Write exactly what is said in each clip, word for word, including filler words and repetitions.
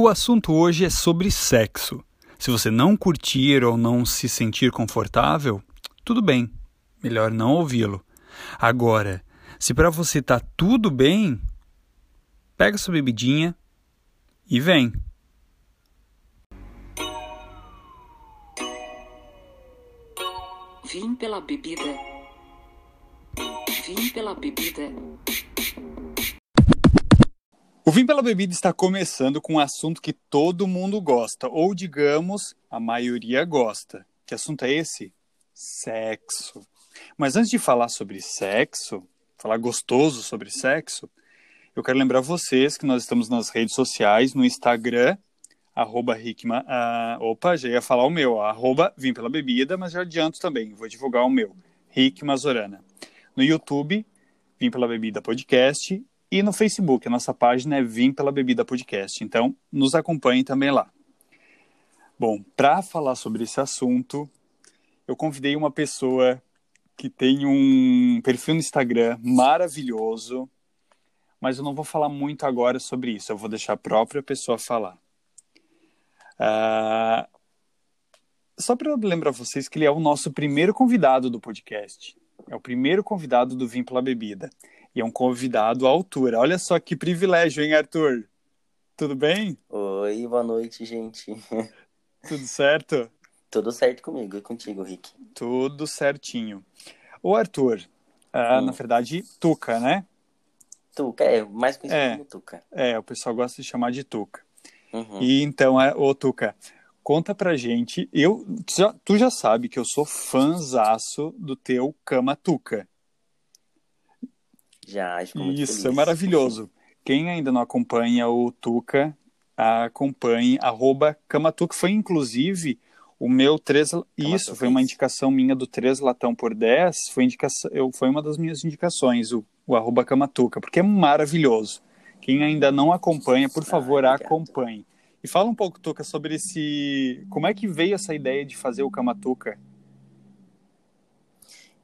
O assunto hoje é sobre sexo. Se você não curtir ou não se sentir confortável, tudo bem, melhor não ouvi-lo. Agora, se para você tá tudo bem, pega sua bebidinha e vem. Vim pela bebida. Vim pela bebida. O Vim Pela Bebida está começando com um assunto que todo mundo gosta, ou digamos, a maioria gosta. Que assunto é esse? Sexo. Mas antes de falar sobre sexo, falar gostoso sobre sexo, eu quero lembrar vocês que nós estamos nas redes sociais, no Instagram, arroba Rickman, uh, opa, já ia falar o meu, arroba Vim Pela Bebida, mas já adianto também, vou divulgar o meu, Rick Mazzurana. No YouTube, Vim Pela Bebida Podcast. E no Facebook, a nossa página é Vim Pela Bebida Podcast, então nos acompanhem também lá. Bom, para falar sobre esse assunto, eu convidei uma pessoa que tem um perfil no Instagram maravilhoso, mas eu não vou falar muito agora sobre isso, eu vou deixar a própria pessoa falar. Ah, só para lembrar vocês que ele é o nosso primeiro convidado do podcast, é o primeiro convidado do Vim Pela Bebida. E é um convidado à altura. Olha só que privilégio, hein, Arthur? Tudo bem? Oi, boa noite, gente. Tudo certo? Tudo certo comigo e contigo, Rick. Tudo certinho. Ô, Arthur, ah, na verdade, Tuca, né? Tuca, é, mais conhecido é, como Tuca. É, o pessoal gosta de chamar de Tuca. Uhum. E então, ô, Tuca, conta pra gente. Eu, tu, já, tu já sabe que eu sou fãzaço do teu Kama Tuca. Já, acho muito isso, feliz. É maravilhoso. Quem ainda não acompanha o Tuca, acompanhe, arroba Kama Tuca. Foi, inclusive, o meu três... Kama isso, Tuca. Foi uma indicação minha do três latão por dez, foi, indica... eu, foi uma das minhas indicações, o, o arroba Kama Tuca, porque é maravilhoso. Quem ainda não acompanha, por favor, ah, acompanhe. E fala um pouco, Tuca, sobre esse... Como é que veio essa ideia de fazer o Kama Tuca?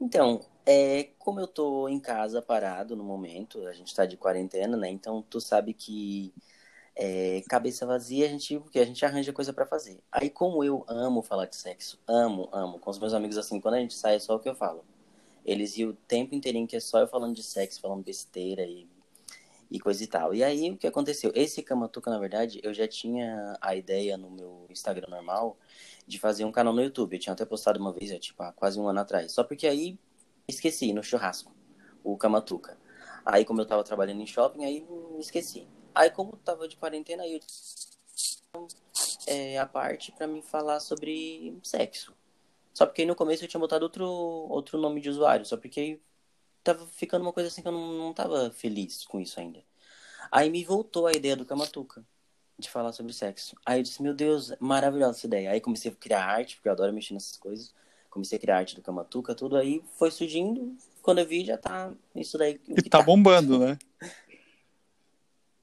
Então... É, como eu tô em casa parado no momento, a gente tá de quarentena, né? Então tu sabe que é, cabeça vazia a gente, porque a gente arranja coisa pra fazer. Aí como eu amo falar de sexo, amo, amo, com os meus amigos assim, quando a gente sai é só o que eu falo. Eles iam o tempo inteirinho que é só eu falando de sexo, falando besteira e, e coisa e tal. E aí o que aconteceu? Esse Kama Tuca, na verdade, eu já tinha a ideia no meu Instagram normal de fazer um canal no YouTube. Eu tinha até postado uma vez, tipo, há quase um ano atrás. Só porque aí... Esqueci, no churrasco, o Kama Tuca. Aí, como eu tava trabalhando em shopping, aí me esqueci. Aí, como tava de quarentena, aí eu é, a parte pra mim falar sobre sexo. Só porque no começo eu tinha botado outro, outro nome de usuário, só porque tava ficando uma coisa assim que eu não, não tava feliz com isso ainda. Aí me voltou a ideia do Kama Tuca, de falar sobre sexo. Aí eu disse, meu Deus, maravilhosa essa ideia. Aí comecei a criar arte, porque eu adoro mexer nessas coisas. Comecei a criar arte do Kama Tuca, tudo aí foi surgindo. Quando eu vi, já tá isso daí. E tá, tá bombando, né?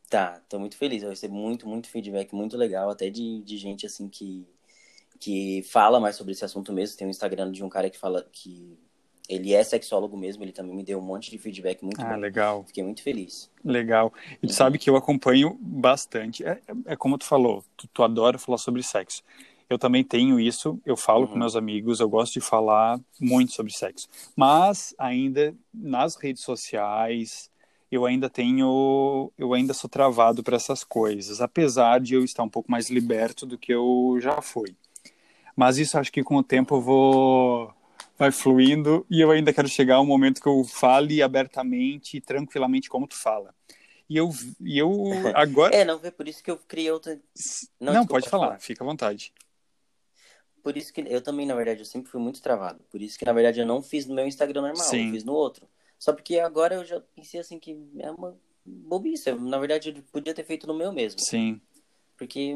Tá, tô muito feliz. Eu recebo muito, muito feedback, muito legal. Até de, de gente, assim, que, que fala mais sobre esse assunto mesmo. Tem um Instagram de um cara que fala que ele é sexólogo mesmo. Ele também me deu um monte de feedback muito legal. Ah, bom. Legal. Fiquei muito feliz. Legal. E tu uhum. sabe que eu acompanho bastante. É, é como tu falou, tu, tu adora falar sobre sexo. Eu também tenho isso, eu falo uhum. com meus amigos, eu gosto de falar muito sobre sexo. Mas ainda nas redes sociais, eu ainda tenho, eu ainda sou travado para essas coisas, apesar de eu estar um pouco mais liberto do que eu já fui. Mas isso acho que com o tempo eu vou, vai fluindo e eu ainda quero chegar ao momento que eu fale abertamente e tranquilamente como tu fala. E eu, e eu agora... É, não, é por isso que eu criei outra... Não, não desculpa, pode falar, falar, fica à vontade. Por isso que eu também, na verdade, eu sempre fui muito travado. Por isso que, na verdade, eu não fiz no meu Instagram normal, Sim. eu fiz no outro. Só porque agora eu já pensei, assim, que é uma bobice. Eu, na verdade, eu podia ter feito no meu mesmo. Sim. Porque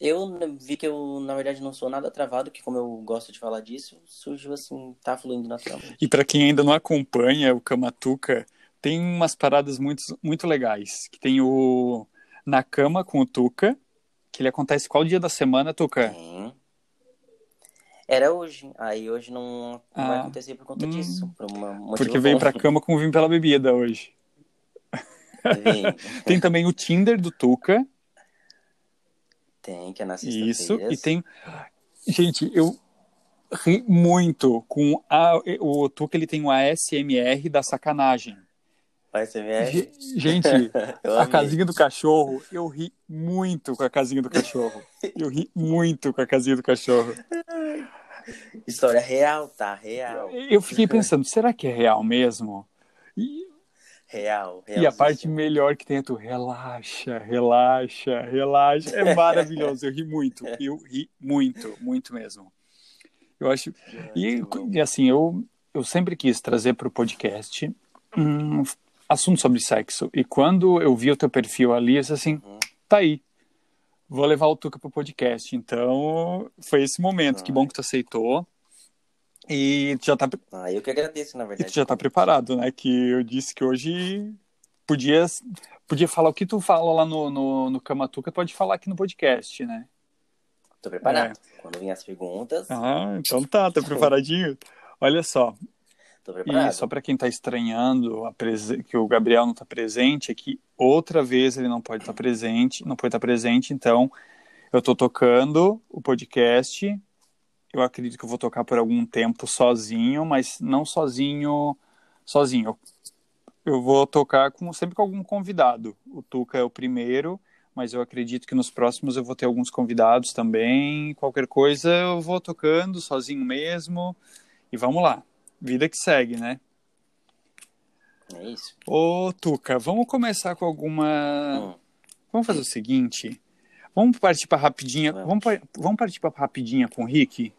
eu vi que eu, na verdade, não sou nada travado, que como eu gosto de falar disso, surgiu assim, tá fluindo naturalmente. E pra quem ainda não acompanha o Kama Tuca, tem umas paradas muito, muito legais. Que tem o Na Cama com o Tuca, que ele acontece qual dia da semana, Tuca? Sim. Era hoje, aí hoje não, não ah, vai acontecer por conta hum, disso. Por uma porque veio pra cama com o Vim Pela Bebida hoje. Tem também o Tinder do Tuca, Tem, que é na sexta-feira. Isso, e tem... Gente, eu ri muito com a... o Tuca, ele tem o A S M R da sacanagem. A S M R? Gente, a casinha do cachorro, eu ri muito com a casinha do cachorro. Eu ri muito com a casinha do cachorro. História real, tá? Real. Eu fiquei pensando, será que é real mesmo? E... Real, real. E a parte melhor que tem é tu, relaxa, relaxa, relaxa. É maravilhoso, eu ri muito, eu ri muito, muito mesmo. Eu acho... E assim, eu, eu sempre quis trazer para o podcast um assunto sobre sexo. E quando eu vi o teu perfil ali, eu disse assim, uhum. tá aí, vou levar o Tuca para o podcast. Então, foi esse momento, ah, que bom que tu aceitou. E tu já tá... Ah, eu que agradeço, na verdade. E tu já tá preparado, né? Que eu disse que hoje podia, podia falar o que tu fala lá no, no, no Kama Tuca, pode falar aqui no podcast, né? Tô preparado. É. Quando vêm as perguntas... Ah, então tá, tá preparadinho. Olha só. Tô preparado. E só pra quem tá estranhando a prese... que o Gabriel não tá presente, é que outra vez ele não pode estar tá presente, não pode estar tá presente, então eu tô tocando o podcast... Eu acredito que eu vou tocar por algum tempo sozinho, mas não sozinho, sozinho. Eu vou tocar com, sempre com algum convidado. O Tuca é o primeiro, mas eu acredito que nos próximos eu vou ter alguns convidados também. Qualquer coisa eu vou tocando sozinho mesmo. E vamos lá. Vida que segue, né? É isso. Ô, Tuca, vamos começar com alguma... Hum. Vamos fazer o seguinte... Vamos partir para rapidinha. Vamos, vamos partir para rapidinha com o Rick?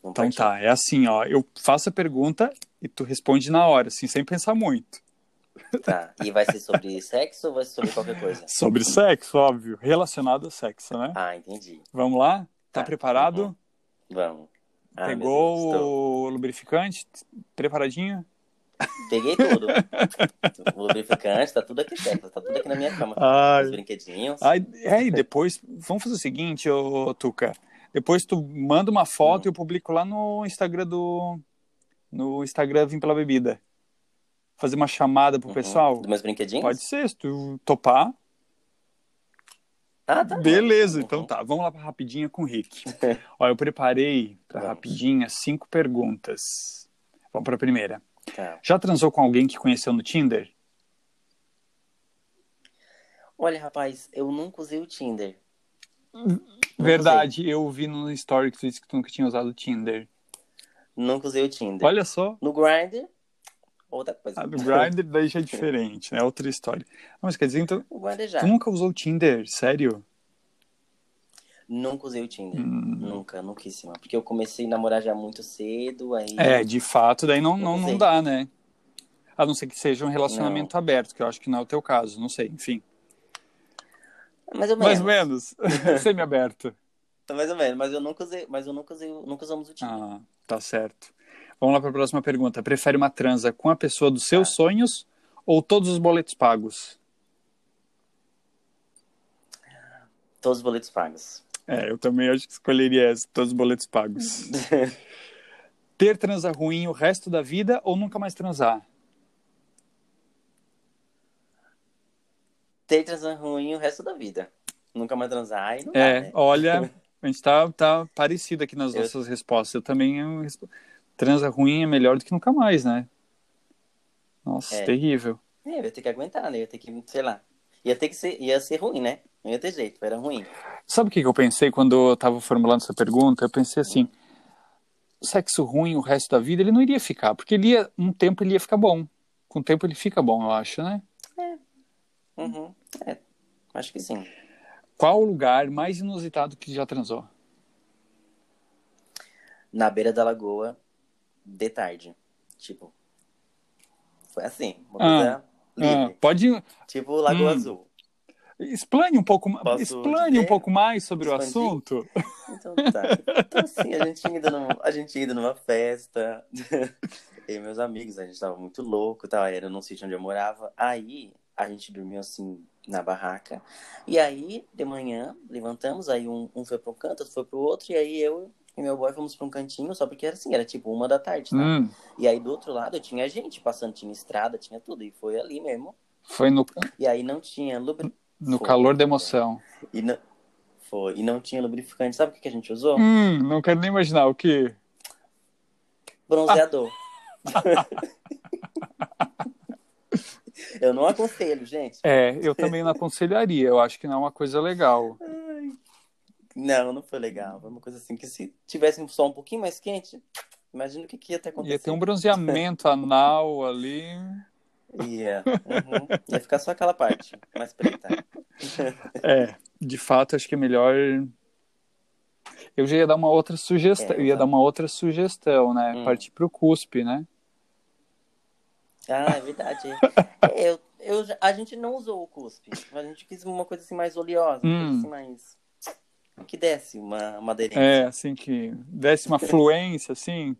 Vamos então partir. Tá, é assim, ó. Eu faço a pergunta e tu responde na hora, assim, sem pensar muito. Tá, e vai ser sobre sexo ou vai ser sobre qualquer coisa? Sobre sexo, óbvio. Relacionado a sexo, né? Ah, entendi. Vamos lá? Tá, tá. Preparado? Uhum. Vamos. Ah, pegou Deus, estou... o lubrificante? Preparadinho? Peguei tudo. O lubrificante, tá tudo aqui perto, tá tudo aqui na minha cama. Ai, os brinquedinhos. Aí, aí depois, vamos fazer o seguinte, ô Tuca. Depois tu manda uma foto hum. e eu publico lá no Instagram do... No Instagram Vim Pela Bebida. Fazer uma chamada pro uhum. pessoal. Dos meus brinquedinhos? Pode ser, se tu topar. Ah, tá. Beleza, uhum. então tá. Vamos lá pra rapidinha com o Rick. Ó, eu preparei pra vamos. rapidinha cinco perguntas. Vamos pra primeira. Tá. Já transou com alguém que conheceu no Tinder? Olha, rapaz, eu nunca usei o Tinder. Verdade, usei. Eu vi no story que tu disse que tu nunca tinha usado o Tinder. Nunca usei o Tinder. Olha só. No Grindr, outra coisa. Ah, no Grindr daí já é diferente, né? Outra história. Não, mas quer dizer, então, tu nunca usou o Tinder, sério? Nunca usei o Tinder, hum. nunca, nunquíssima. Porque eu comecei a namorar já muito cedo, aí... É, de fato, daí não, não, não dá, né? A não ser que seja um relacionamento não. aberto, que eu acho que não é o teu caso, não sei, enfim. Mais ou menos. Mais ou menos, semi-aberto. Mais ou menos, mas eu nunca usei, mas eu nunca usei, nunca usamos o Tinder. Ah, tá certo. Vamos lá para a próxima pergunta. Prefere uma transa com a pessoa dos seus ah. sonhos ou todos os boletos pagos? Todos os boletos pagos. É, eu também acho que escolheria essa, todos os boletos pagos. Ter transa ruim o resto da vida ou nunca mais transar? Ter transa ruim o resto da vida. Nunca mais transar e não é, dá, né? Olha, a gente tá, tá parecido aqui nas eu... nossas respostas. Eu também... Eu... Transa ruim é melhor do que nunca mais, né? Nossa, é. terrível. É, eu ia ter que aguentar, né? Eu ia ter que, sei lá. Ia ter que ser, ia ser ruim, né? Não ia ter jeito, era ruim. Sabe o que eu pensei quando eu estava formulando essa pergunta? Eu pensei assim, o sexo ruim o resto da vida, ele não iria ficar, porque ele ia, um tempo ele ia ficar bom. Com o tempo ele fica bom, eu acho, né? É. Uhum. É. Acho que sim. Qual o lugar mais inusitado que já transou? Na beira da lagoa, de tarde. Tipo, foi assim, uma coisa ah, livre. Ah, pode... Tipo, Lagoa hum. Azul. Explane um pouco, explane um pouco mais sobre Expandir. o assunto. Então tá. Então assim, a gente tinha ido, num, a gente tinha ido numa festa. Eu e meus amigos, a gente tava muito louco, tava, era num sítio onde eu morava. Aí a gente dormiu assim na barraca. E aí, de manhã, levantamos, aí um, um foi pra um canto, outro foi pro outro. E aí eu e meu boy fomos pra um cantinho, só porque era assim, era tipo uma da tarde, tá? Hum. E aí do outro lado tinha gente passando, tinha estrada, tinha tudo. E foi ali mesmo. Foi no... E aí não tinha lubrificante. No foi, calor da emoção. E não, foi. E não tinha lubrificante. Sabe o que a gente usou? Hum, não quero nem imaginar o que. Bronzeador. Ah. Eu não aconselho, gente. É, eu também não aconselharia. Eu acho que não é uma coisa legal. Ai. Não, não foi legal. Foi uma coisa assim que se tivesse um sol um pouquinho mais quente, imagina o que, que ia ter acontecido. Ia ter um bronzeamento anal ali. Ia. Uhum. Ia ficar só aquela parte mais preta. É, de fato, acho que é melhor... Eu já ia dar uma outra sugestão, é, ia dar uma outra sugestão, né? Hum. Partir pro cuspe, né? Ah, é verdade. É, eu, eu, a gente não usou o cuspe. A gente quis uma coisa assim mais oleosa, hum. uma coisa assim mais... Que desse uma, uma aderência. É, assim, que desse uma fluência, assim.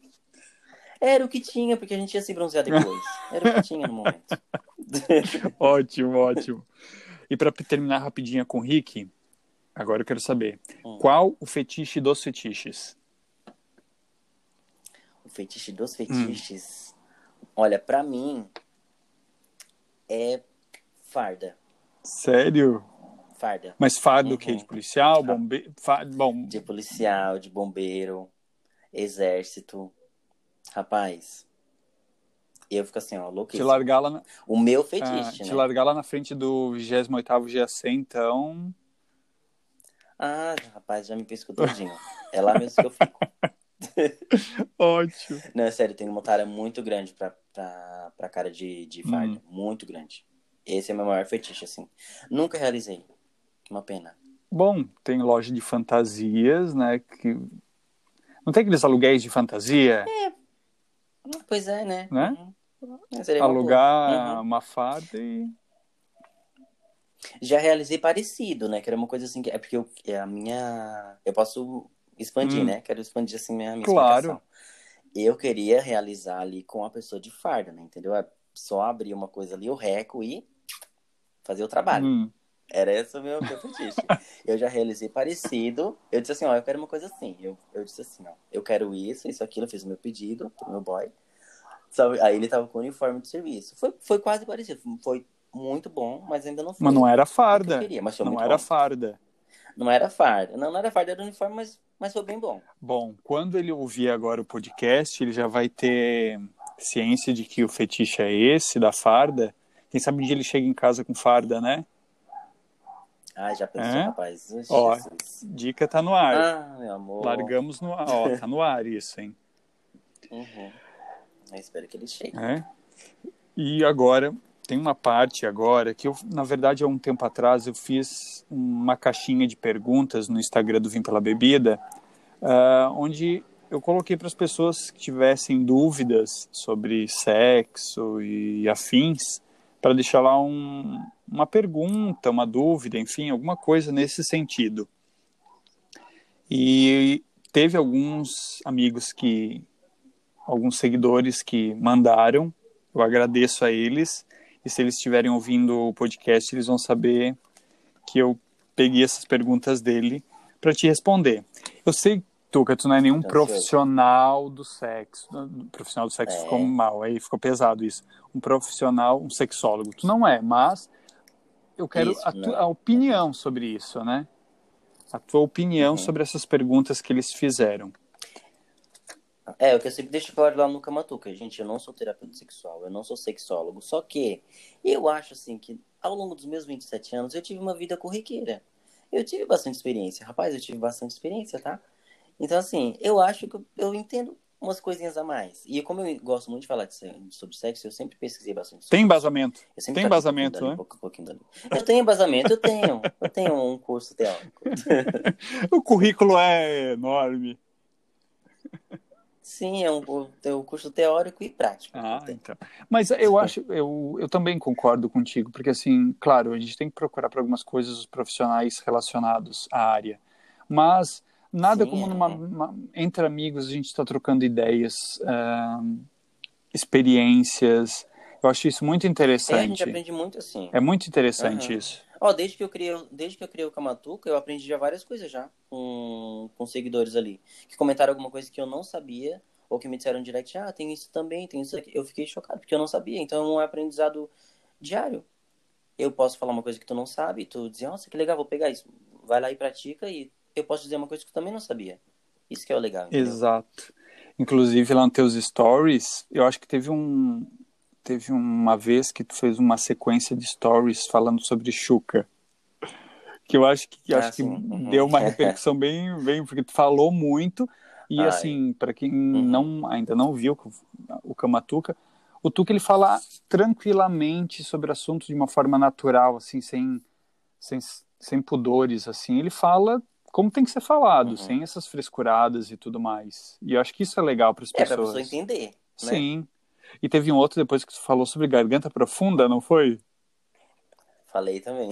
Era o que tinha, porque a gente ia se bronzear depois. Era o que tinha no momento. Ótimo, ótimo. E pra terminar rapidinho com o Rick, agora eu quero saber. Hum. Qual o fetiche dos fetiches? O fetiche dos fetiches? Hum. Olha, pra mim, é farda. Sério? Farda. Mas farda uhum. o quê? De policial? Bombe... Farda, bom... De policial, de bombeiro, exército. Rapaz, eu fico assim, ó, louquíssimo. Te largar lá na... O meu fetiche, ah, né? Te largar lá na frente do vigésimo oitavo G A C, então... Ah, rapaz, já me piscou todinho. É lá mesmo que eu fico. Ótimo. Não, é sério, tem uma tara muito grande pra, pra, pra cara de, de farda. Hum. Muito grande. Esse é meu maior fetiche, assim. Nunca realizei. Uma pena. Bom, tem loja de fantasias, né? Que... Não tem aqueles aluguéis de fantasia? É. Pois é, né? né? Uhum. Alugar uma, uhum. uma farda e... Já realizei parecido, né? Que era uma coisa assim que... É porque eu, a minha... Eu posso expandir, hum. né? Quero expandir, assim, minha, minha claro. explicação. Eu queria realizar ali com a pessoa de farda, né? Entendeu? Só abrir uma coisa ali, o reco e fazer o trabalho. Hum. Era esse o meu, meu fetiche. Eu já realizei parecido. Eu disse assim, ó, eu quero uma coisa assim. Eu, eu disse assim, ó, eu quero isso, isso, aquilo. Eu fiz o meu pedido pro meu boy. Só, aí ele tava com o uniforme de serviço. Foi, foi quase parecido. Foi muito bom, mas ainda não foi. Mas não era farda. Que eu queria, mas foi não muito era bom. farda. Não era farda. Não, não era farda, era uniforme, mas, mas foi bem bom. Bom, quando ele ouvir agora o podcast, ele já vai ter ciência de que o fetiche é esse, da farda. Quem sabe um dia ele chega em casa com farda, né? Ah, já pensou, é? rapaz. Jesus. Ó, dica tá no ar. Ah, meu amor. Largamos no ar. Ó, tá no ar isso, hein? Uhum. Eu espero que ele chegue. É? E agora, tem uma parte agora que eu, na verdade, há um tempo atrás, eu fiz uma caixinha de perguntas no Instagram do Vim Pela Bebida, uh, onde eu coloquei para as pessoas que tivessem dúvidas sobre sexo e afins, para deixar lá um, uma pergunta, uma dúvida, enfim, alguma coisa nesse sentido. E teve alguns amigos que, alguns seguidores que mandaram, eu agradeço a eles, e se eles estiverem ouvindo o podcast, eles vão saber que eu peguei essas perguntas dele para te responder. Eu sei, Tuca, tu não é nenhum então, profissional do sexo. Profissional do sexo é. ficou mal, aí ficou pesado isso. Um profissional, um sexólogo. Tu não é, mas eu quero isso, a, tu, né? a opinião sobre isso, né? A tua opinião uhum. sobre essas perguntas que eles fizeram. É, o que eu sempre deixo claro lá no Kama Tuca. Gente, eu não sou terapeuta sexual, eu não sou sexólogo. Só que eu acho, assim, que ao longo dos meus vinte e sete anos eu tive uma vida corriqueira. Eu tive bastante experiência. Rapaz, eu tive bastante experiência, tá? Então, assim, eu acho que eu, eu entendo umas coisinhas a mais. E como eu gosto muito de falar de, sobre sexo, eu sempre pesquisei bastante. Tem embasamento. Tem embasamento, né? Um pouco, um pouquinho dali. Eu tenho embasamento, eu tenho. Eu tenho um curso teórico. O currículo é enorme. Sim, é um, é um curso teórico e prático. Ah, então. Mas eu acho, eu, eu também concordo contigo, porque, assim, claro, a gente tem que procurar para algumas coisas os profissionais relacionados à área. Mas... Nada Sim, como numa, uma, entre amigos a gente está trocando ideias, uh, experiências. Eu acho isso muito interessante. É, a gente aprende muito assim. É muito interessante uhum. isso. Ó, desde que eu criei, desde que eu criei o Kama Tuca, eu aprendi já várias coisas já com, com seguidores ali. Que comentaram alguma coisa que eu não sabia, ou que me disseram no direct, ah, tem isso também, tem isso aqui. Eu fiquei chocado, porque eu não sabia. Então é um aprendizado diário. Eu posso falar uma coisa que tu não sabe e tu dizer, nossa, que legal, vou pegar isso. Vai lá e pratica, e eu posso dizer uma coisa que tu também não sabia. Isso que é o legal. Entendeu? Exato. Inclusive, lá nos teus stories, eu acho que teve um... Teve uma vez que tu fez uma sequência de stories falando sobre Xuca. Que eu acho que, ah, acho que uhum. deu uma repercussão bem, bem... Porque tu falou muito. E Ai. assim, pra quem uhum. não, ainda não viu o Kama Tuca, o Tuca, ele fala tranquilamente sobre assuntos de uma forma natural, assim, sem, sem, sem pudores, assim. Ele fala como tem que ser falado, uhum. sem essas frescuradas e tudo mais. E eu acho que isso é legal para as pessoas. É, pra pessoa entender, né? Sim. E teve um outro depois que tu falou sobre garganta profunda, não foi? Falei também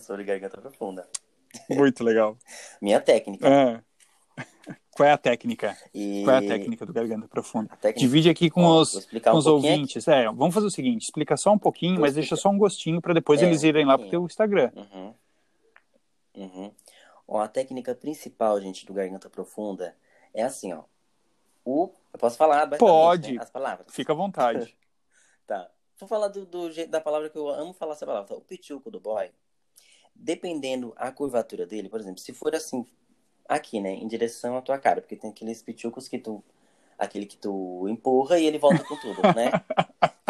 sobre garganta profunda. Muito legal. Minha técnica. É. Qual é a técnica? E... Qual é a técnica do garganta profunda? Técnica... Divide aqui com Ó, os, com um os ouvintes. É, vamos fazer o seguinte, explica só um pouquinho, vou mas explicar. Deixa só um gostinho para depois é, eles irem um lá pro teu Instagram. Uhum. Uhum. Ó, a técnica principal, gente, do garganta profunda é assim, ó. O... Eu posso falar? Pode. Né? As palavras. Fica à vontade. Tá. Vou falar do, do, da palavra que eu amo falar, essa palavra. Tá? O pituco do boy, dependendo a curvatura dele, por exemplo, se for assim, aqui, né, em direção à tua cara, porque tem aqueles pitucos que tu... Aquele que tu empurra e ele volta com tudo, né?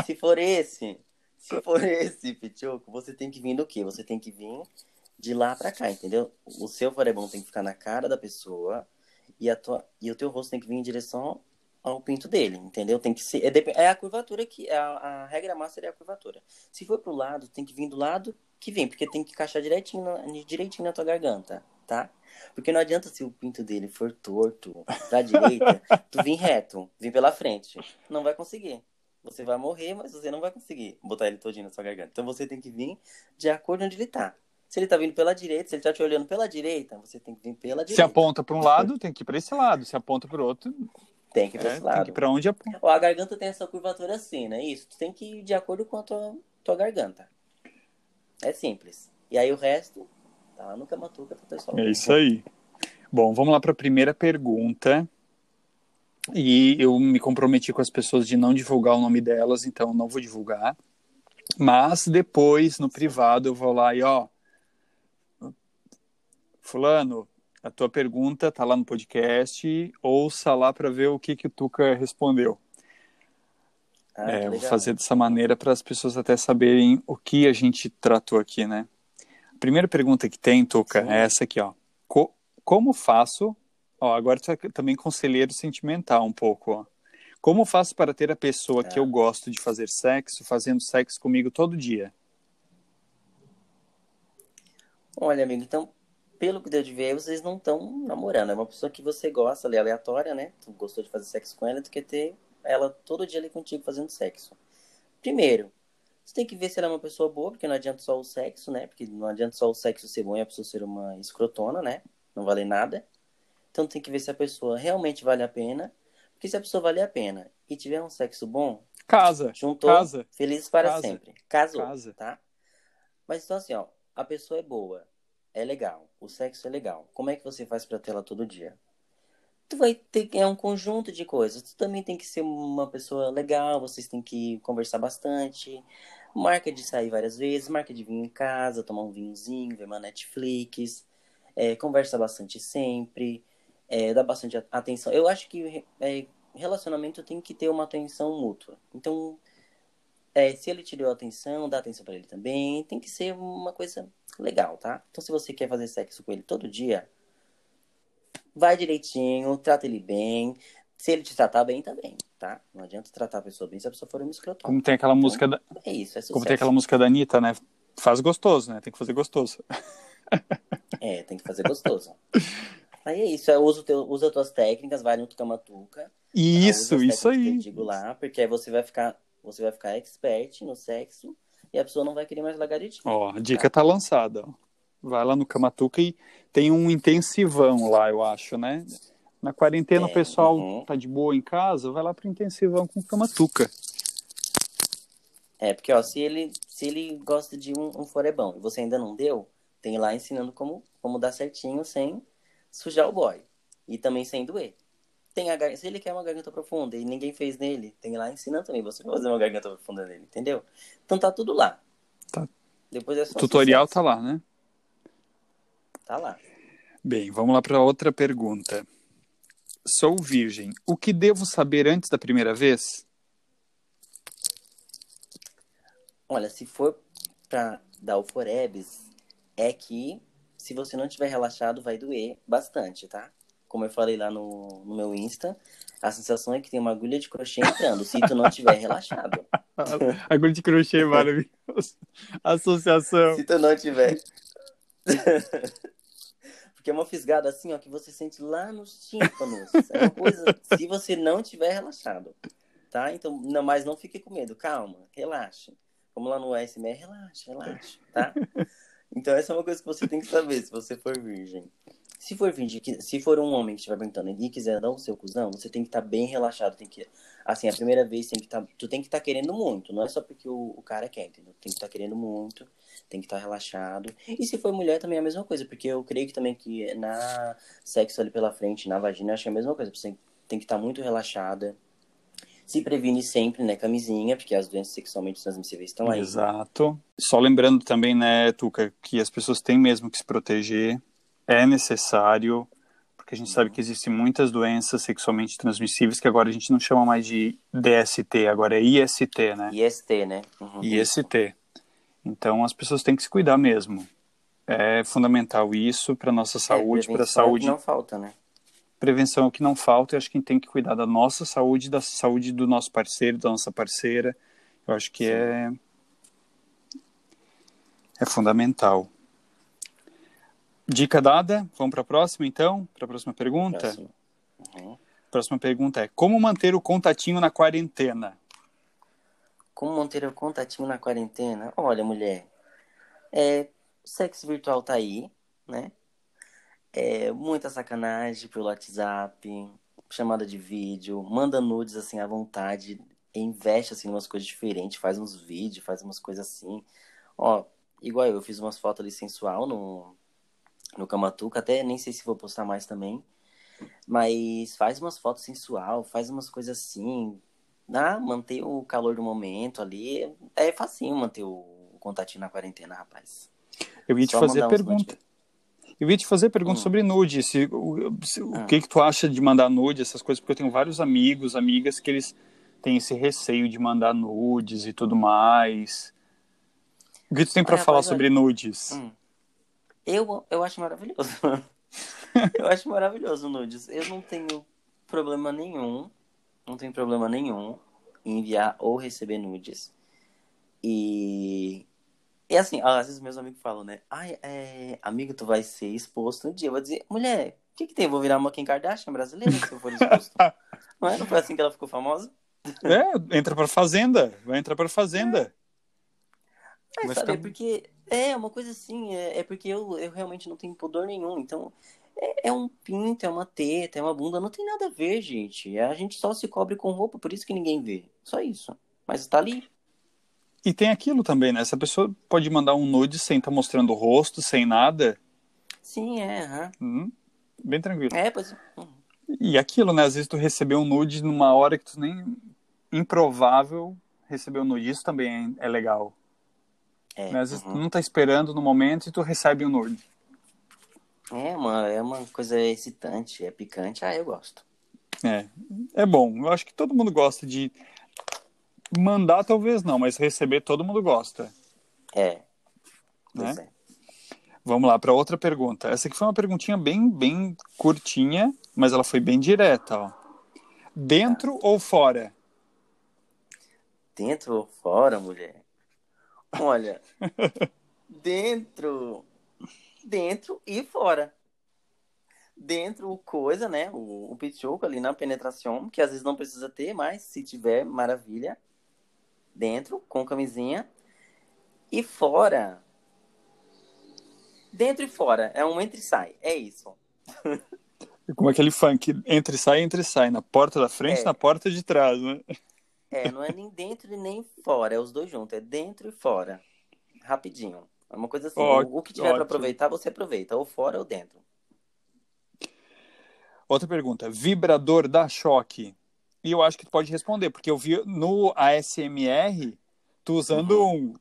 Se for esse, se for esse pituco, você tem que vir do quê? Você tem que vir de lá pra cá, entendeu? O seu vorebão tem que ficar na cara da pessoa e, a tua, e o teu rosto tem que vir em direção ao pinto dele, entendeu? Tem que ser... É, é a curvatura que... A, a regra master é a curvatura. Se for pro lado, tem que vir do lado que vem, porque tem que encaixar direitinho na, direitinho na tua garganta, tá? Porque não adianta se o pinto dele for torto pra direita, tu vir reto, vir pela frente. Não vai conseguir. Você vai morrer, mas você não vai conseguir botar ele todinho na sua garganta. Então você tem que vir de acordo onde ele tá. Se ele tá vindo pela direita, se ele tá te olhando pela direita, você tem que vir pela direita. Se aponta pra um lado, tem que ir pra esse lado. Se aponta pro outro, tem que ir pra é, esse lado. Tem que ir pra onde aponta. Ó, a garganta tem essa curvatura assim, né? Isso, tu tem que ir de acordo com a tua, tua garganta. É simples. E aí o resto... Tá, nunca matuca, pessoal. É isso aí. Bom, vamos lá para a primeira pergunta. E eu me comprometi com as pessoas de não divulgar o nome delas, então não vou divulgar. Mas depois, no privado, eu vou lá e ó... Fulano, a tua pergunta tá lá no podcast. Ouça lá para ver o que, que o Tuca respondeu. Ah, é, vou fazer dessa maneira para as pessoas até saberem o que a gente tratou aqui, né? Primeira pergunta que tem, Tuca, é essa aqui, ó. Co- como faço... Ó, agora tu é também conselheiro sentimental um pouco, ó. Como faço para ter a pessoa é. que eu gosto de fazer sexo, fazendo sexo comigo todo dia? Olha, amigo, então, pelo que deu de ver, vocês não estão namorando. É uma pessoa que você gosta, ali, aleatória, né? Tu gostou de fazer sexo com ela, tu quer ter ela todo dia ali contigo fazendo sexo. Primeiro, você tem que ver se ela é uma pessoa boa, porque não adianta só o sexo, né? Porque não adianta só o sexo ser bom e a pessoa ser uma escrotona, né? Não vale nada. Então tem que ver se a pessoa realmente vale a pena. Porque se a pessoa vale a pena e tiver um sexo bom... Casa, juntou, casa. Felizes para casa, sempre. Casou, casa. Tá? Mas então assim, ó, a pessoa é boa, é legal, o sexo é legal. Como é que você faz pra ter ela todo dia? Tu vai ter... É um conjunto de coisas. Tu também tem que ser uma pessoa legal, vocês têm que conversar bastante. Marca de sair várias vezes, marca de vir em casa, tomar um vinhozinho, ver uma Netflix. É, conversa bastante sempre. É, dá bastante atenção. Eu acho que é, relacionamento tem que ter uma atenção mútua. Então, é, se ele te deu atenção, dá atenção pra ele também. Tem que ser uma coisa legal, tá? Então, se você quer fazer sexo com ele todo dia... Vai direitinho, trata ele bem. Se ele te tratar bem, tá bem, tá? Não adianta tratar a pessoa bem se a pessoa for uma escrotona. Como tem aquela então, música da... É isso, é sucesso. Como tem aquela música da Anitta, né? Faz gostoso, né? Tem que fazer gostoso. É, tem que fazer gostoso. Aí é isso, é, usa, teu, usa tuas técnicas, vai no Kama Tuca. Isso, tá? Isso aí. Digo lá, porque aí você vai ficar, você vai ficar expert no sexo e a pessoa não vai querer mais largar de ti. Ó, a dica tá, tá lançada, ó. Vai lá no Kama Tuca e tem um intensivão lá, eu acho, né? Na quarentena é, o pessoal uhum. tá de boa em casa, vai lá pro intensivão com o Kama Tuca. É, porque ó, se ele, se ele gosta de um, um forebão e você ainda não deu, tem lá ensinando como, como dar certinho sem sujar o boy. E também sem doer. Tem a, se ele quer uma garganta profunda e ninguém fez nele, tem lá ensinando também você fazer uma garganta profunda nele, entendeu? Então tá tudo lá. Tá Depois é só tutorial sucesso. Tá lá, né? Tá lá. Bem, vamos lá para outra pergunta. Sou virgem. O que devo saber antes da primeira vez? Olha, se for para dar o forebes, é que se você não estiver relaxado, vai doer bastante, tá? Como eu falei lá no, no meu Insta, a sensação é que tem uma agulha de crochê entrando, se tu não estiver relaxado. Agulha de crochê é maravilhoso. Associação. Se tu não tiver... Porque é uma fisgada assim, ó, que você sente lá nos tímpanos. É uma coisa, se você não tiver relaxado, tá? Então, não, mas não fique com medo, calma, relaxe. Vamos lá no A S M R, relaxe, relaxe, tá? Então, essa é uma coisa que você tem que saber se você for virgem. Se for virgem, se for um homem que estiver perguntando e quiser dar o seu cuzão, você tem que estar tá bem relaxado, tem que... Assim, a primeira vez, tem que tá, tu tem que estar tá querendo muito, não é só porque o, o cara quer, entendeu? Tem que estar tá querendo muito, tem que estar tá relaxado. E se for mulher também é a mesma coisa, porque eu creio que também que na sexo ali pela frente, na vagina, acho que é a mesma coisa. Você tem que estar tá muito relaxada, se previne sempre, né, camisinha, porque as doenças sexualmente transmissíveis estão aí. Exato. Só lembrando também, né, Tuca, que as pessoas têm mesmo que se proteger, é necessário... que a gente sabe que existem muitas doenças sexualmente transmissíveis, que agora a gente não chama mais de D S T, agora é I S T, né? I S T, né? Uhum. I S T. Então, as pessoas têm que se cuidar mesmo. É fundamental isso para a nossa saúde, é, para a saúde... Prevenção é o que não falta, né? Prevenção é o que não falta, e acho que a gente tem que cuidar da nossa saúde, da saúde do nosso parceiro, da nossa parceira. Eu acho que é... é fundamental. Dica dada, vamos para a próxima então, para a próxima pergunta. Próxima. Uhum. Próxima pergunta é: como manter o contatinho na quarentena? Como manter o contatinho na quarentena? Olha, mulher, é, sexo virtual tá aí, né? É, muita sacanagem pelo WhatsApp, chamada de vídeo, manda nudes assim à vontade, investe assim em umas coisas diferentes, faz uns vídeos, faz umas coisas assim. Ó, igual eu, eu fiz umas fotos ali sensual no... no Kama Tuca, até nem sei se vou postar mais também, mas faz umas fotos sensual, faz umas coisas assim, ah, manter o calor do momento ali, é facinho manter o contatinho na quarentena, rapaz. Eu ia te Só fazer pergunta, eu ia te fazer pergunta hum. sobre nude, se, o, se, o ah. que que tu acha de mandar nude, essas coisas, porque eu tenho vários amigos, amigas que eles têm esse receio de mandar nudes e tudo mais. O que tu tem pra olha, falar rapaz, sobre olha... nudes? Hum. Eu, eu acho maravilhoso. Eu acho maravilhoso o nudes. Eu não tenho problema nenhum. Não tenho problema nenhum em enviar ou receber nudes. E... E assim, às vezes meus amigos falam, né? Ai, é... amigo, tu vai ser exposto um dia. Eu vou dizer, mulher, o que que tem? Eu vou virar uma Kim Kardashian brasileira se eu for exposto. Não é? Não foi assim que ela ficou famosa? É, entra pra fazenda. Vai entrar pra fazenda. É. Vai, vai saber, ficar... porque... É, uma coisa assim, é, é porque eu, eu realmente não tenho pudor nenhum, então é, é um pinto, é uma teta, é uma bunda, não tem nada a ver, gente. A gente só se cobre com roupa, por isso que ninguém vê, só isso, mas tá ali. E tem aquilo também, né, essa pessoa pode mandar um nude sem estar tá mostrando o rosto, sem nada. Sim, é, uhum. hum, bem tranquilo. É, pois... Uhum. E aquilo, né, às vezes tu recebeu um nude numa hora que tu nem, improvável, recebeu um nude, isso também é legal. É, mas às vezes uhum. tu não tá esperando no momento e tu recebe um nude. É uma, é uma coisa excitante, é picante, ah, eu gosto. É, é bom, eu acho que todo mundo gosta de mandar talvez não, mas receber todo mundo gosta. É, né? É. Vamos lá, para outra pergunta. Essa aqui foi uma perguntinha bem, bem curtinha, mas ela foi bem direta, ó. Dentro ah. ou fora? Dentro ou fora, mulher? Olha, dentro, dentro e fora. Dentro o coisa, né, o, o pichuco ali na penetração, que às vezes não precisa ter, mas se tiver, maravilha. Dentro, com camisinha. E fora. Dentro e fora, é um entra e sai, é isso. Como aquele funk, entra e sai, entra e sai, na porta da frente, é. Na porta de trás, né? É, não é nem dentro e nem fora, é os dois juntos, é dentro e fora, rapidinho. É uma coisa assim, ó, o que tiver para aproveitar, você aproveita, ou fora ou dentro. Outra pergunta, vibrador dá choque? E eu acho que tu pode responder, porque eu vi no A S M R, tu usando uhum. um,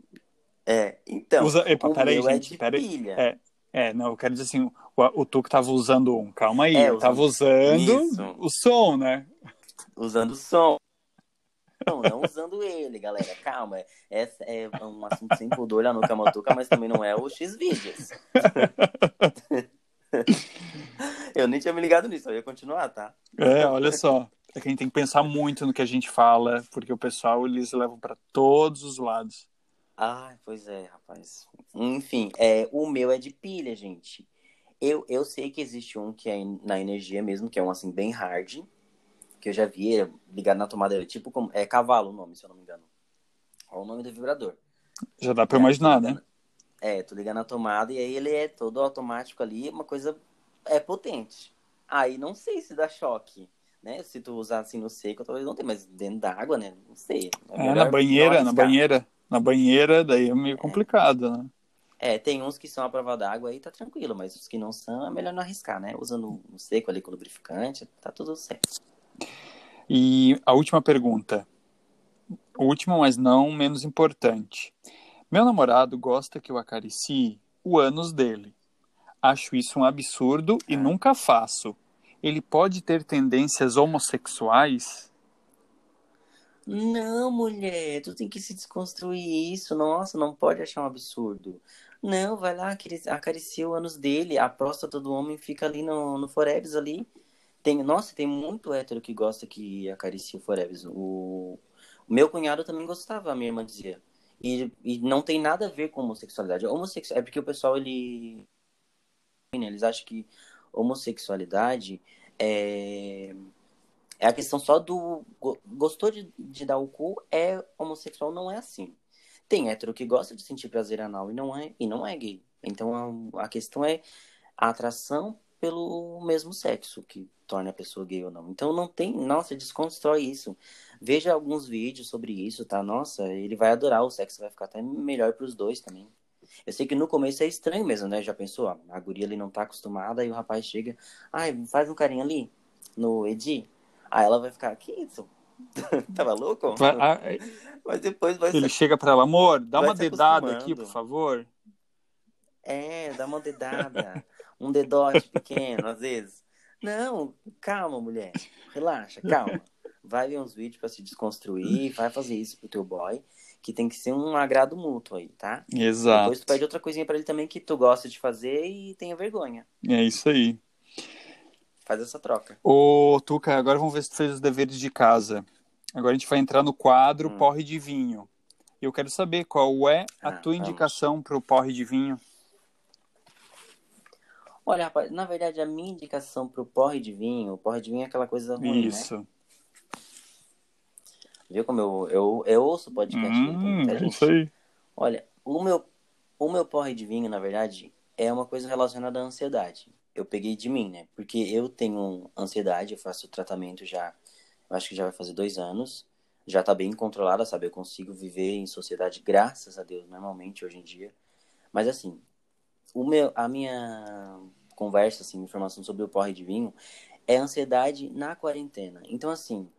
É, então. Usa... Epa, peraí, é gente, peraí. É, é, não, eu quero dizer assim, o, o Tuca tava usando um, calma aí, é, tava usando isso. O som, né? Usando o som. Não, não usando ele, galera, calma. Essa é um assunto sem pudor lá no Kama Tuca, mas também não é o X-Vídeos. Eu nem tinha me ligado nisso, eu ia continuar, tá? É, olha só. É que a gente tem que pensar muito no que a gente fala, porque o pessoal, eles levam pra todos os lados. Ah, pois é, rapaz. Enfim, é, o meu é de pilha, gente. Eu, eu sei que existe um que é na energia mesmo, que é um assim, bem hard, que eu já vi, é ligado na tomada, tipo, como, é cavalo o nome, se eu não me engano. Olha o nome do vibrador. Já dá pra é, imaginar, né? É, tu liga na tomada e aí ele é todo automático ali, uma coisa é potente. Aí não sei se dá choque, né? Se tu usar assim no seco, talvez não tenha, mas dentro da água, né? Não sei. É, é na banheira, na banheira. Na banheira, daí é meio é. complicado, né? É, tem uns que são à prova d'água aí, tá tranquilo, mas os que não são, é melhor não arriscar, né? Usando no seco ali com lubrificante, tá tudo certo. E a última pergunta. Última, mas não menos importante. Meu namorado gosta que eu acaricie o ânus dele. Acho isso um absurdo e ah. nunca faço. Ele pode ter tendências homossexuais? Não, mulher, tu tem que se desconstruir isso. Nossa, não pode achar um absurdo. Não, vai lá, acaricia o ânus dele. A próstata do homem fica ali no, no forebs ali. Tem, nossa, tem muito hétero que gosta que acaricia o forebs. O, o meu cunhado também gostava, a minha irmã dizia. E, e não tem nada a ver com homossexualidade. Homossexu... É porque o pessoal, ele... eles acham que homossexualidade é, é a questão só do... Gostou de, de dar o cu, é homossexual, não é assim. Tem hétero que gosta de sentir prazer anal e não é, e não é gay. Então, a, a questão é a atração pelo mesmo sexo, que torna a pessoa gay ou não. Então, não tem... Nossa, desconstrói isso. Veja alguns vídeos sobre isso, tá? Nossa, ele vai adorar, o sexo vai ficar até melhor pros dois também. Eu sei que no começo é estranho mesmo, né? Já pensou, ó, a guria ali não tá acostumada, e o rapaz chega, ai, faz um carinho ali, no Edi. Aí ela vai ficar, que isso? Tava louco? Vai, mas depois vai Ele se... chega pra ela, amor, dá vai uma dedada aqui, por favor. É, dá uma dedada. Um dedote pequeno, às vezes. Não, calma, mulher. Relaxa, calma. Vai ver uns vídeos pra se desconstruir, vai fazer isso pro teu boy, que tem que ser um agrado mútuo aí, tá? Exato. Depois tu pede outra coisinha pra ele também que tu gosta de fazer e tenha vergonha. É isso aí. Faz essa troca. Ô, Tuca, agora vamos ver se tu fez os deveres de casa. Agora a gente vai entrar no quadro hum. Porre de Vinho. Eu quero saber qual é a ah, tua vamos. indicação pro Porre de Vinho. Olha, rapaz, na verdade, a minha indicação pro porre de vinho, o porre de vinho é aquela coisa ruim, isso. né? Viu como eu, eu, eu ouço o podcast? Hum, então, gente, sei. Olha, o meu, o meu porre de vinho, na verdade, é uma coisa relacionada à ansiedade. Eu peguei de mim, né? Porque eu tenho ansiedade, eu faço tratamento já, eu acho que já vai fazer dois anos. Já tá bem controlada, sabe? Eu consigo viver em sociedade, graças a Deus, normalmente, hoje em dia. Mas assim... O meu, a minha conversa, assim, informação sobre o porre de vinho é ansiedade na quarentena. Então, assim,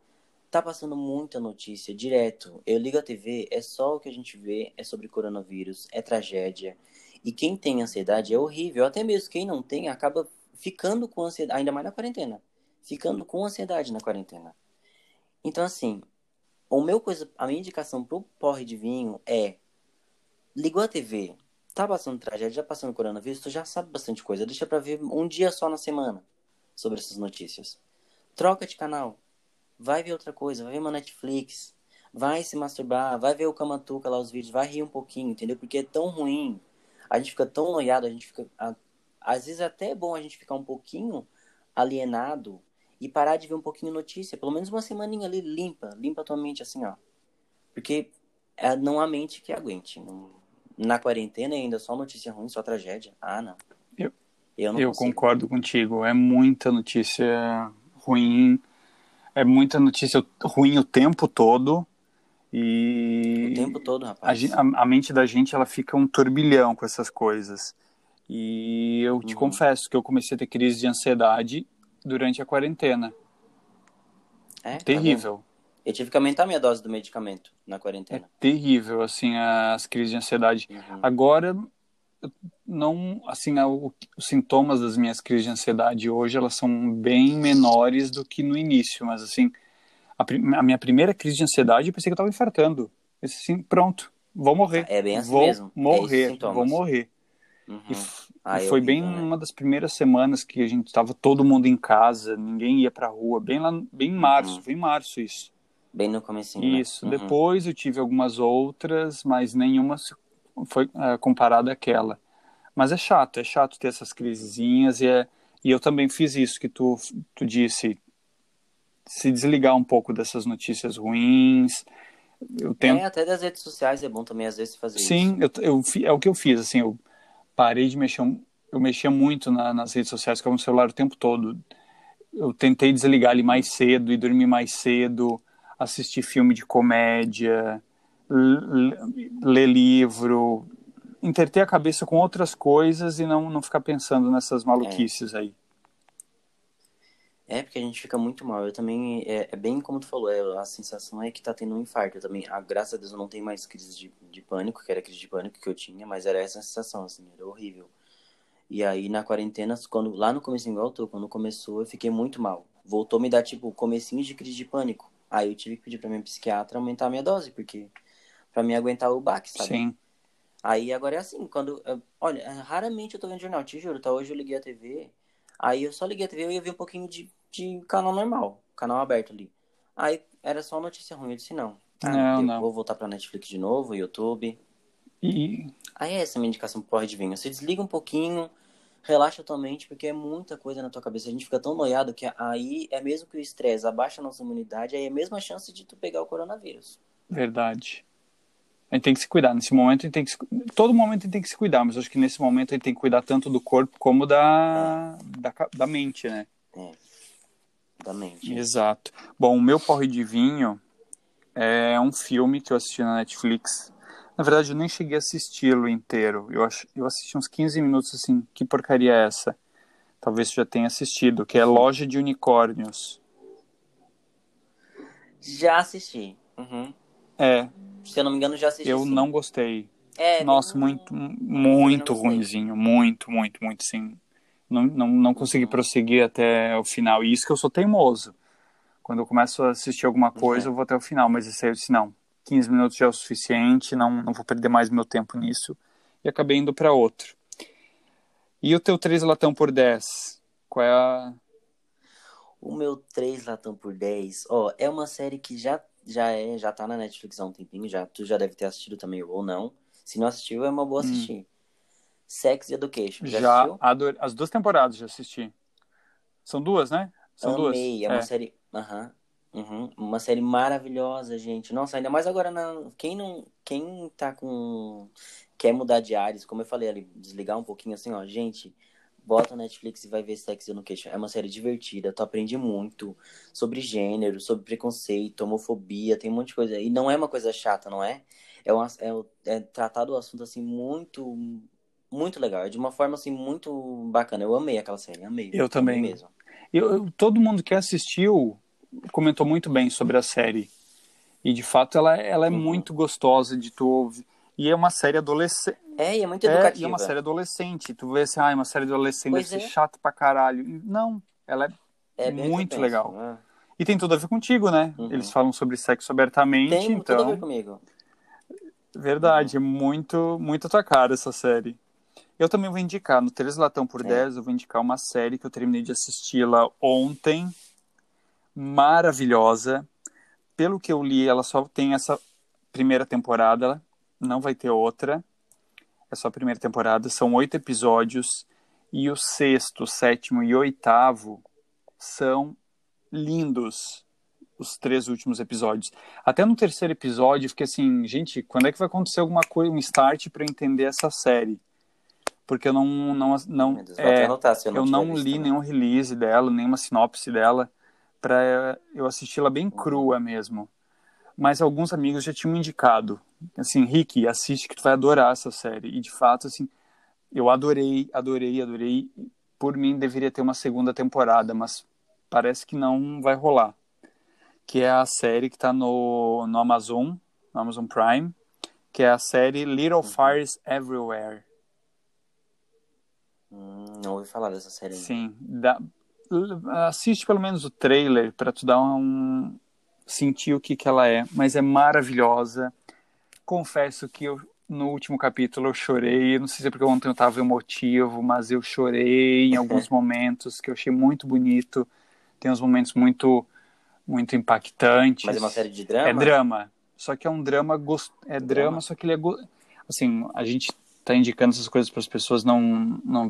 tá passando muita notícia direto. Eu ligo a T V, é só o que a gente vê, é sobre coronavírus, é tragédia. E quem tem ansiedade é horrível. Até mesmo quem não tem acaba ficando com ansiedade, ainda mais na quarentena. Ficando com ansiedade na quarentena. Então, assim, o meu coisa, a minha indicação pro porre de vinho é... Ligou a T V... Tá passando tragédia, já passando coronavírus, tu já sabe bastante coisa. Deixa pra ver um dia só na semana sobre essas notícias. Troca de canal. Vai ver outra coisa. Vai ver uma Netflix. Vai se masturbar. Vai ver o Kama Tuca lá, os vídeos. Vai rir um pouquinho, entendeu? Porque é tão ruim. A gente fica tão noiado. A gente fica... Às vezes até é bom a gente ficar um pouquinho alienado e parar de ver um pouquinho notícia. Pelo menos uma semaninha ali limpa. Limpa a tua mente assim, ó. Porque não há mente que aguente, não... Na quarentena ainda, só notícia ruim, só tragédia. Ah, não. Eu, eu, não eu concordo contigo. É muita notícia ruim. É muita notícia ruim o tempo todo. E o tempo todo, rapaz. A, a, a mente da gente, ela fica um turbilhão com essas coisas. E eu te uhum. confesso que eu comecei a ter crise de ansiedade durante a quarentena. É? Terrível. Tá Eu tive que aumentar a minha dose do medicamento na quarentena. É terrível, assim, as crises de ansiedade. Uhum. Agora, não, assim, os sintomas das minhas crises de ansiedade hoje, elas são bem menores do que no início, mas, assim, a, a minha primeira crise de ansiedade, eu pensei que eu tava infartando. Eu disse assim, pronto, vou morrer. É bem assim vou mesmo. Morrer, é vou morrer. Uhum. E, ah, e foi bem também. Uma das primeiras semanas que a gente tava todo mundo em casa, ninguém ia pra rua, bem lá, bem em março, uhum. foi em março isso. Bem no comecinho, isso, né? Uhum. Depois eu tive algumas outras, mas nenhuma foi uh, comparada àquela. Mas é chato, é chato ter essas crisezinhas. E, é, e eu também fiz isso que tu, tu disse, se desligar um pouco dessas notícias ruins. Eu tento... É, até das redes sociais é bom também às vezes fazer Sim, isso. Sim, eu, eu, é o que eu fiz, assim, eu parei de mexer, eu mexia muito na, nas redes sociais, ficava no celular o tempo todo. Eu tentei desligar ele mais cedo e dormir mais cedo, assistir filme de comédia, ler livro, entreter a cabeça com outras coisas e não, não ficar pensando nessas maluquices é. aí. É, porque a gente fica muito mal. Eu também, é, é bem como tu falou, é, a sensação é que tá tendo um infarto. Eu também, ah, graças a Deus, eu não tenho mais crise de, de pânico, que era a crise de pânico que eu tinha, mas era essa sensação, assim, era horrível. E aí, na quarentena, quando, lá no comecinho, igual eu tô, quando começou, eu fiquei muito mal. Voltou a me dar, tipo, comecinho de crise de pânico. Aí eu tive que pedir pra minha psiquiatra aumentar a minha dose, porque... pra mim aguentar o baque, sabe? Sim. Aí agora é assim, quando... Olha, raramente eu tô vendo jornal, te juro, tá? Hoje eu liguei a tê vê, aí eu só liguei a tê vê e eu vi um pouquinho de, de canal normal, canal aberto ali. Aí era só notícia ruim, eu disse não. Ah, não, não. Vou voltar pra Netflix de novo, YouTube. E... aí é essa minha indicação pro porra de vinho. Você desliga um pouquinho, relaxa tua mente, porque é muita coisa na tua cabeça. A gente fica tão noiado que aí é mesmo que o estresse abaixa a nossa imunidade, aí é a mesma chance de tu pegar o coronavírus. Verdade. A gente tem que se cuidar. Nesse momento, a gente tem que se... todo momento a gente tem que se cuidar, mas acho que nesse momento a gente tem que cuidar tanto do corpo como da, é. da... da mente, né? É. Da mente. Exato. Bom, o meu porre de vinho é um filme que eu assisti na Netflix. Na verdade, eu nem cheguei a assisti-lo inteiro. Eu, ach... eu assisti uns quinze minutos, assim, que porcaria é essa? Talvez você já tenha assistido, que é Loja de Unicórnios. Já assisti. Uhum. É. Se eu não me engano, já assisti. Eu sim. não gostei. É, Nossa, não... muito, muito ruinzinho. Muito, muito, muito, sim. Não, não, não consegui uhum. prosseguir até o final. E isso que eu sou teimoso. Quando eu começo a assistir alguma coisa, uhum. eu vou até o final. Mas isso aí eu disse, não, quinze minutos já é o suficiente, não, não vou perder mais meu tempo nisso. E acabei indo para outro. E o teu três latão por dez? Qual é a... O meu três latão por dez, ó, é uma série que já... Já é, já tá na Netflix há um tempinho, já, tu já deve ter assistido também, ou não. Se não assistiu, é uma boa assistir. Hum. Sex Education, já, já assistiu? Adoro, as duas temporadas já assisti. São duas, né? São Amei, duas. Amei, é uma é. série... Uhum, uhum, uma série maravilhosa, gente. Nossa, ainda mais agora, na, quem, não, quem tá com... quer mudar de áreas, como eu falei ali, desligar um pouquinho assim, ó, gente... Bota na Netflix e vai ver Sex Education. É uma série divertida, tu aprende muito sobre gênero, sobre preconceito, homofobia, tem um monte de coisa. E não é uma coisa chata, não é? É, uma, é, é tratado o assunto, assim, muito, muito legal. É de uma forma, assim, muito bacana. Eu amei aquela série, amei. Eu também. Amei mesmo. Eu, eu, todo mundo que assistiu comentou muito bem sobre a série. E, de fato, ela, ela é uhum. muito gostosa de tu ouvir. E é uma série adolescente. É, e é muito educativa. É, e é uma série adolescente. Tu vê assim, ah, é uma série adolescente, deve ser é. chato pra caralho. Não, ela é, é muito legal. Ah. E tem tudo a ver contigo, né? Uhum. Eles falam sobre sexo abertamente, tem então... Tem tudo a ver comigo. Verdade, uhum. muito, muito a tua cara essa série. Eu tambtambém vou indicar, no três latão por dez, é. eu vou indicar uma série que eu terminei de assisti-la ontem. Maravilhosa. Pelo que eu li, ela só tem essa primeira temporada, ela... não vai ter outra, é só a primeira temporada, são oito episódios, e o sexto, sétimo e oitavo são lindos, os três últimos episódios. Até no terceiro episódio, eu fiquei assim, gente, quando é que vai acontecer alguma coisa, um start para eu entender essa série? Porque eu não, não, não, Deus, é, anotar, eu não, eu não li nenhum release dela, nenhuma sinopse dela, para eu assisti-la bem crua mesmo. Mas alguns amigos já tinham indicado, assim, Rick, assiste que tu vai adorar essa série. E, de fato, assim, eu adorei, adorei, adorei. Por mim, deveria ter uma segunda temporada, mas parece que não vai rolar. que é a série que tá no, no Amazon, no Amazon Prime, que é a série Little Fires Everywhere. Hum, não ouvi falar dessa série. Sim, dá, assiste pelo menos o trailer pra tu dar um... sentir o que que ela é, mas é maravilhosa. Confesso que eu, no último capítulo eu chorei, não sei se é porque ontem eu tava emotivo, mas eu chorei em alguns momentos que eu achei muito bonito. Tem uns momentos muito, muito impactantes. Mas é uma série de drama? É drama, só que é um drama, gost... é drama, drama, só que ele é, go... assim, a gente tá indicando essas coisas para as pessoas não, não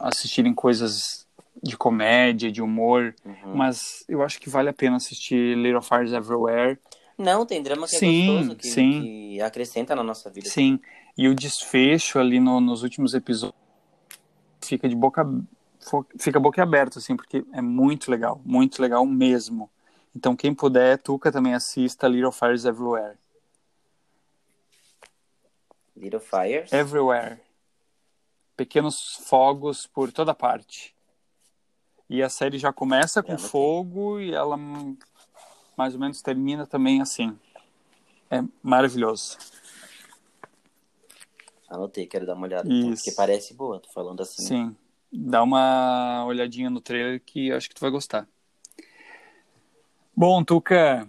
assistirem coisas de comédia, de humor, uhum. mas eu acho que vale a pena assistir Little Fires Everywhere. Não, tem drama que sim, é gostoso, que, sim. que acrescenta na nossa vida. Sim, e o desfecho ali no, nos últimos episódios fica de boca, fica boquiaberto, assim, porque é muito legal, muito legal mesmo. Então quem puder, Tuca, também assista Little Fires Everywhere. Little Fires? Everywhere. Pequenos fogos por toda parte. E a série já começa com fogo e ela mais ou menos termina também assim. É maravilhoso. Anotei, quero dar uma olhada. Isso. Porque parece boa, tô falando assim. Sim, dá uma olhadinha no trailer que acho que tu vai gostar. Bom, Tuca,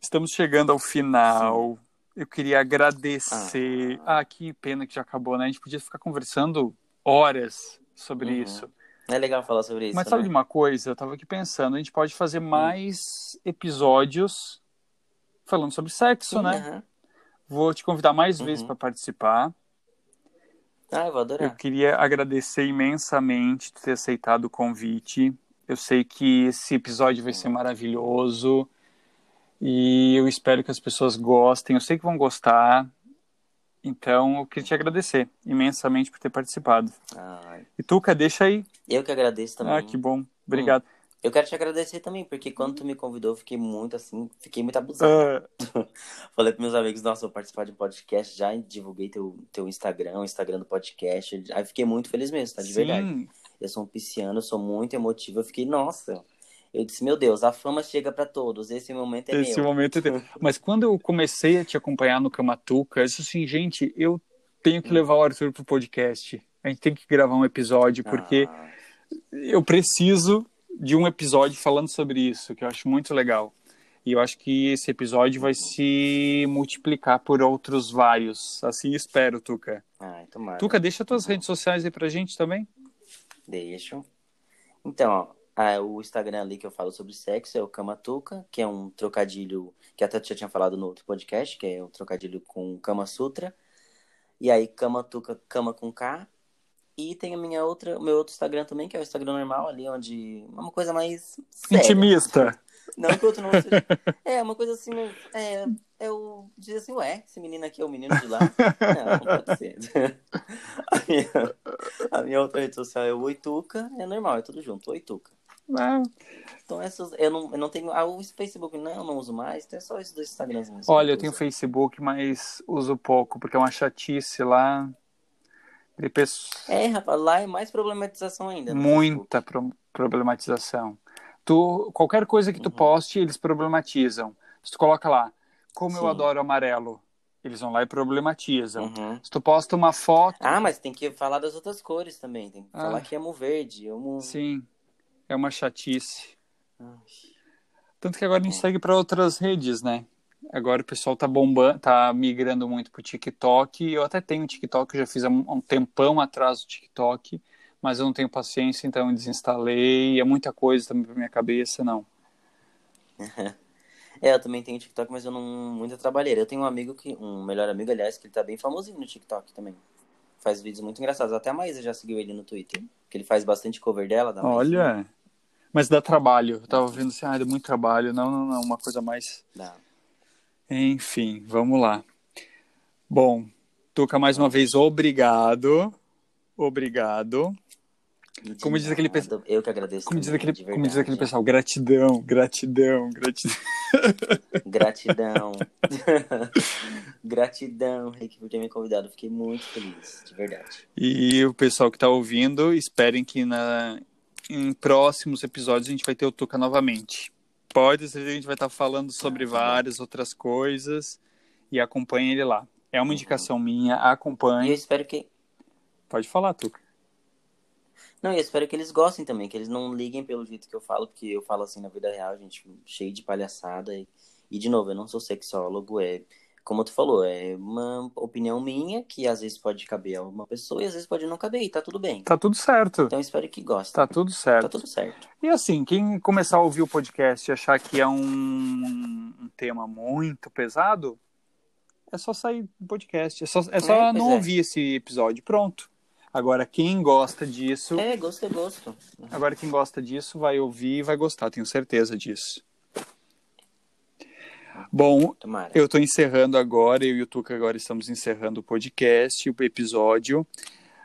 estamos chegando ao final. Sim. Eu queria agradecer. Ah. ah, que pena que já acabou, né? A gente podia ficar conversando horas sobre uhum. isso. É legal falar sobre isso. Mas sabe de uma coisa? Eu tava aqui pensando, a gente pode fazer mais episódios falando sobre sexo, Sim, né? Uhum. Vou te convidar mais uhum. vezes para participar. Ah, eu vou adorar. Eu queria agradecer imensamente por ter aceitado o convite. Eu sei que esse episódio vai ser maravilhoso e eu espero que as pessoas gostem. Eu sei que vão gostar. Então, eu queria te agradecer imensamente por ter participado. Ai. E Tuca, deixa aí. Eu que agradeço também. Ah, que bom. Obrigado. Hum. Eu quero te agradecer também, porque quando tu me convidou, eu fiquei muito assim, fiquei muito abusado. Uh... Falei pros meus amigos, nossa, eu vou participar de um podcast, já divulguei teu, teu Instagram, o Instagram do podcast. Aí fiquei muito feliz mesmo, tá? De Sim. verdade. Eu sou um pisciano, eu sou muito emotivo. Eu fiquei, nossa... Eu disse, meu Deus, a fama chega pra todos, esse momento é esse meu. Esse momento é teu. Mas quando eu comecei a te acompanhar no Kama Tuca, eu disse assim, gente, eu tenho que levar o Arthur pro podcast. A gente tem que gravar um episódio, porque ah. eu preciso de um episódio falando sobre isso, que eu acho muito legal. E eu acho que esse episódio vai se multiplicar por outros vários. Assim espero, Tuca. Ai, tomara. Tuca, deixa tuas redes sociais aí pra gente também. Deixo. Então, ó. Ah, o Instagram ali que eu falo sobre sexo é o Kama Tuca, que é um trocadilho que até já tinha falado no outro podcast, que é um trocadilho com Kama Sutra. E aí, Kama Tuca, Kama com K. E tem a minha outra, o meu outro Instagram também, que é o Instagram normal ali, onde é uma coisa mais séria. Intimista. Não que o outro não seja. É, uma coisa assim, é, eu dizia assim, ué, esse menino aqui é o menino de lá. Não, não pode ser. A minha, a minha outra rede social é o Oituca, é normal, é tudo junto, Oituca. Não. Então essas, eu não, eu não tenho ah, o Facebook não, eu não uso mais, então é só isso do Instagram mesmo. Olha, eu tenho uso. Facebook, mas uso pouco, porque é uma chatice lá. Depois... É, rapaz, lá é mais problematização ainda. Muita pro- problematização. Tu, qualquer coisa que tu uhum. poste, eles problematizam. Se tu coloca lá, como Sim. eu adoro amarelo, eles vão lá e problematizam. Uhum. Se tu posta uma foto... Ah, mas tem que falar das outras cores também, tem que ah. falar que amo verde, amo... Sim. É uma chatice. Tanto que agora a gente segue para outras redes, né? Agora o pessoal tá bombando, tá migrando muito pro TikTok. Eu até tenho TikTok, eu já fiz há um tempão atrás o TikTok, mas eu não tenho paciência, então eu desinstalei. É muita coisa também pra minha cabeça, não. É, eu também tenho TikTok, mas eu não... Muita trabalheira. Eu tenho um amigo que... Um melhor amigo, aliás, que ele tá bem famosinho no TikTok também. Faz vídeos muito engraçados. Até a Maísa já seguiu ele no Twitter, que ele faz bastante cover dela. Da Maísa. Olha, mas dá trabalho. Eu tava vendo assim, ah, dá muito trabalho. Não, não, não, uma coisa mais... Dá. Enfim, vamos lá. Bom, Tuca, mais uma vez, obrigado. Obrigado. De como diz aquele pessoal... Eu que agradeço. Como diz aquele, verdade, como diz aquele pessoal, gratidão, gratidão, gratidão. Gratidão. Gratidão, Rick, por ter me convidado. Fiquei muito feliz, de verdade. E o pessoal que tá ouvindo, esperem que na... em próximos episódios a gente vai ter o Tuca novamente. spoilers, a gente vai estar falando sobre várias outras coisas e acompanha ele lá. É uma indicação minha, acompanhe. E eu espero que... Pode falar, Tuca. Não, eu espero que eles gostem também, que eles não liguem pelo jeito que eu falo, porque eu falo assim na vida real, gente, cheio de palhaçada. E, e de novo, eu não sou sexólogo, é... Como tu falou, é uma opinião minha que às vezes pode caber a uma pessoa e às vezes pode não caber, e tá tudo bem. Tá tudo certo. Então espero que goste. Tá tudo certo. Tá tudo certo. E assim, quem começar a ouvir o podcast e achar que é um, um tema muito pesado, é só sair do podcast. É só, é só é, não é. ouvir esse episódio. Pronto. Agora, quem gosta disso... É, gosto é gosto. Uhum. Agora, quem gosta disso vai ouvir e vai gostar, tenho certeza disso. Bom, Tomara. eu estou encerrando agora, eu e o Tuca agora estamos encerrando o podcast, o episódio,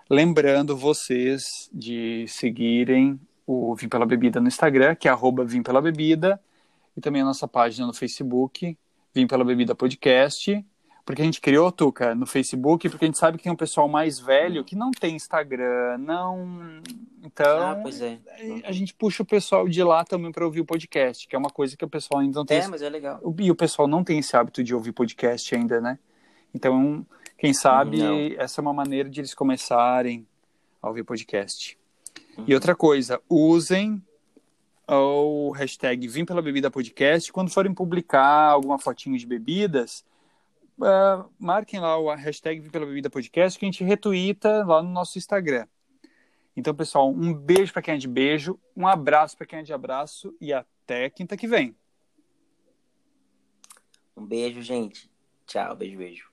lembrando vocês de seguirem o Vim Pela Bebida no Instagram, que é arroba Vim Pela Bebida, e também a nossa página no Facebook, Vim Pela Bebida Podcast, porque a gente criou, Tuca, no Facebook, porque a gente sabe que tem um pessoal mais velho que não tem Instagram, não... Então, ah, pois é. a gente puxa o pessoal de lá também para ouvir o podcast, que é uma coisa que o pessoal ainda não tem. É, mas é legal. E o pessoal não tem esse hábito de ouvir podcast ainda, né? Então, quem sabe, não. essa é uma maneira de eles começarem a ouvir podcast. Uhum. E outra coisa, usem o hashtag Vim Pela Bebida Podcast. Quando forem publicar alguma fotinho de bebidas, uh, marquem lá o hashtag Vim Pela Bebida Podcast, que a gente retuita lá no nosso Instagram. Então, pessoal, um beijo para quem é de beijo, um abraço para quem é de abraço e até quinta que vem. Um beijo, gente. Tchau, beijo, beijo.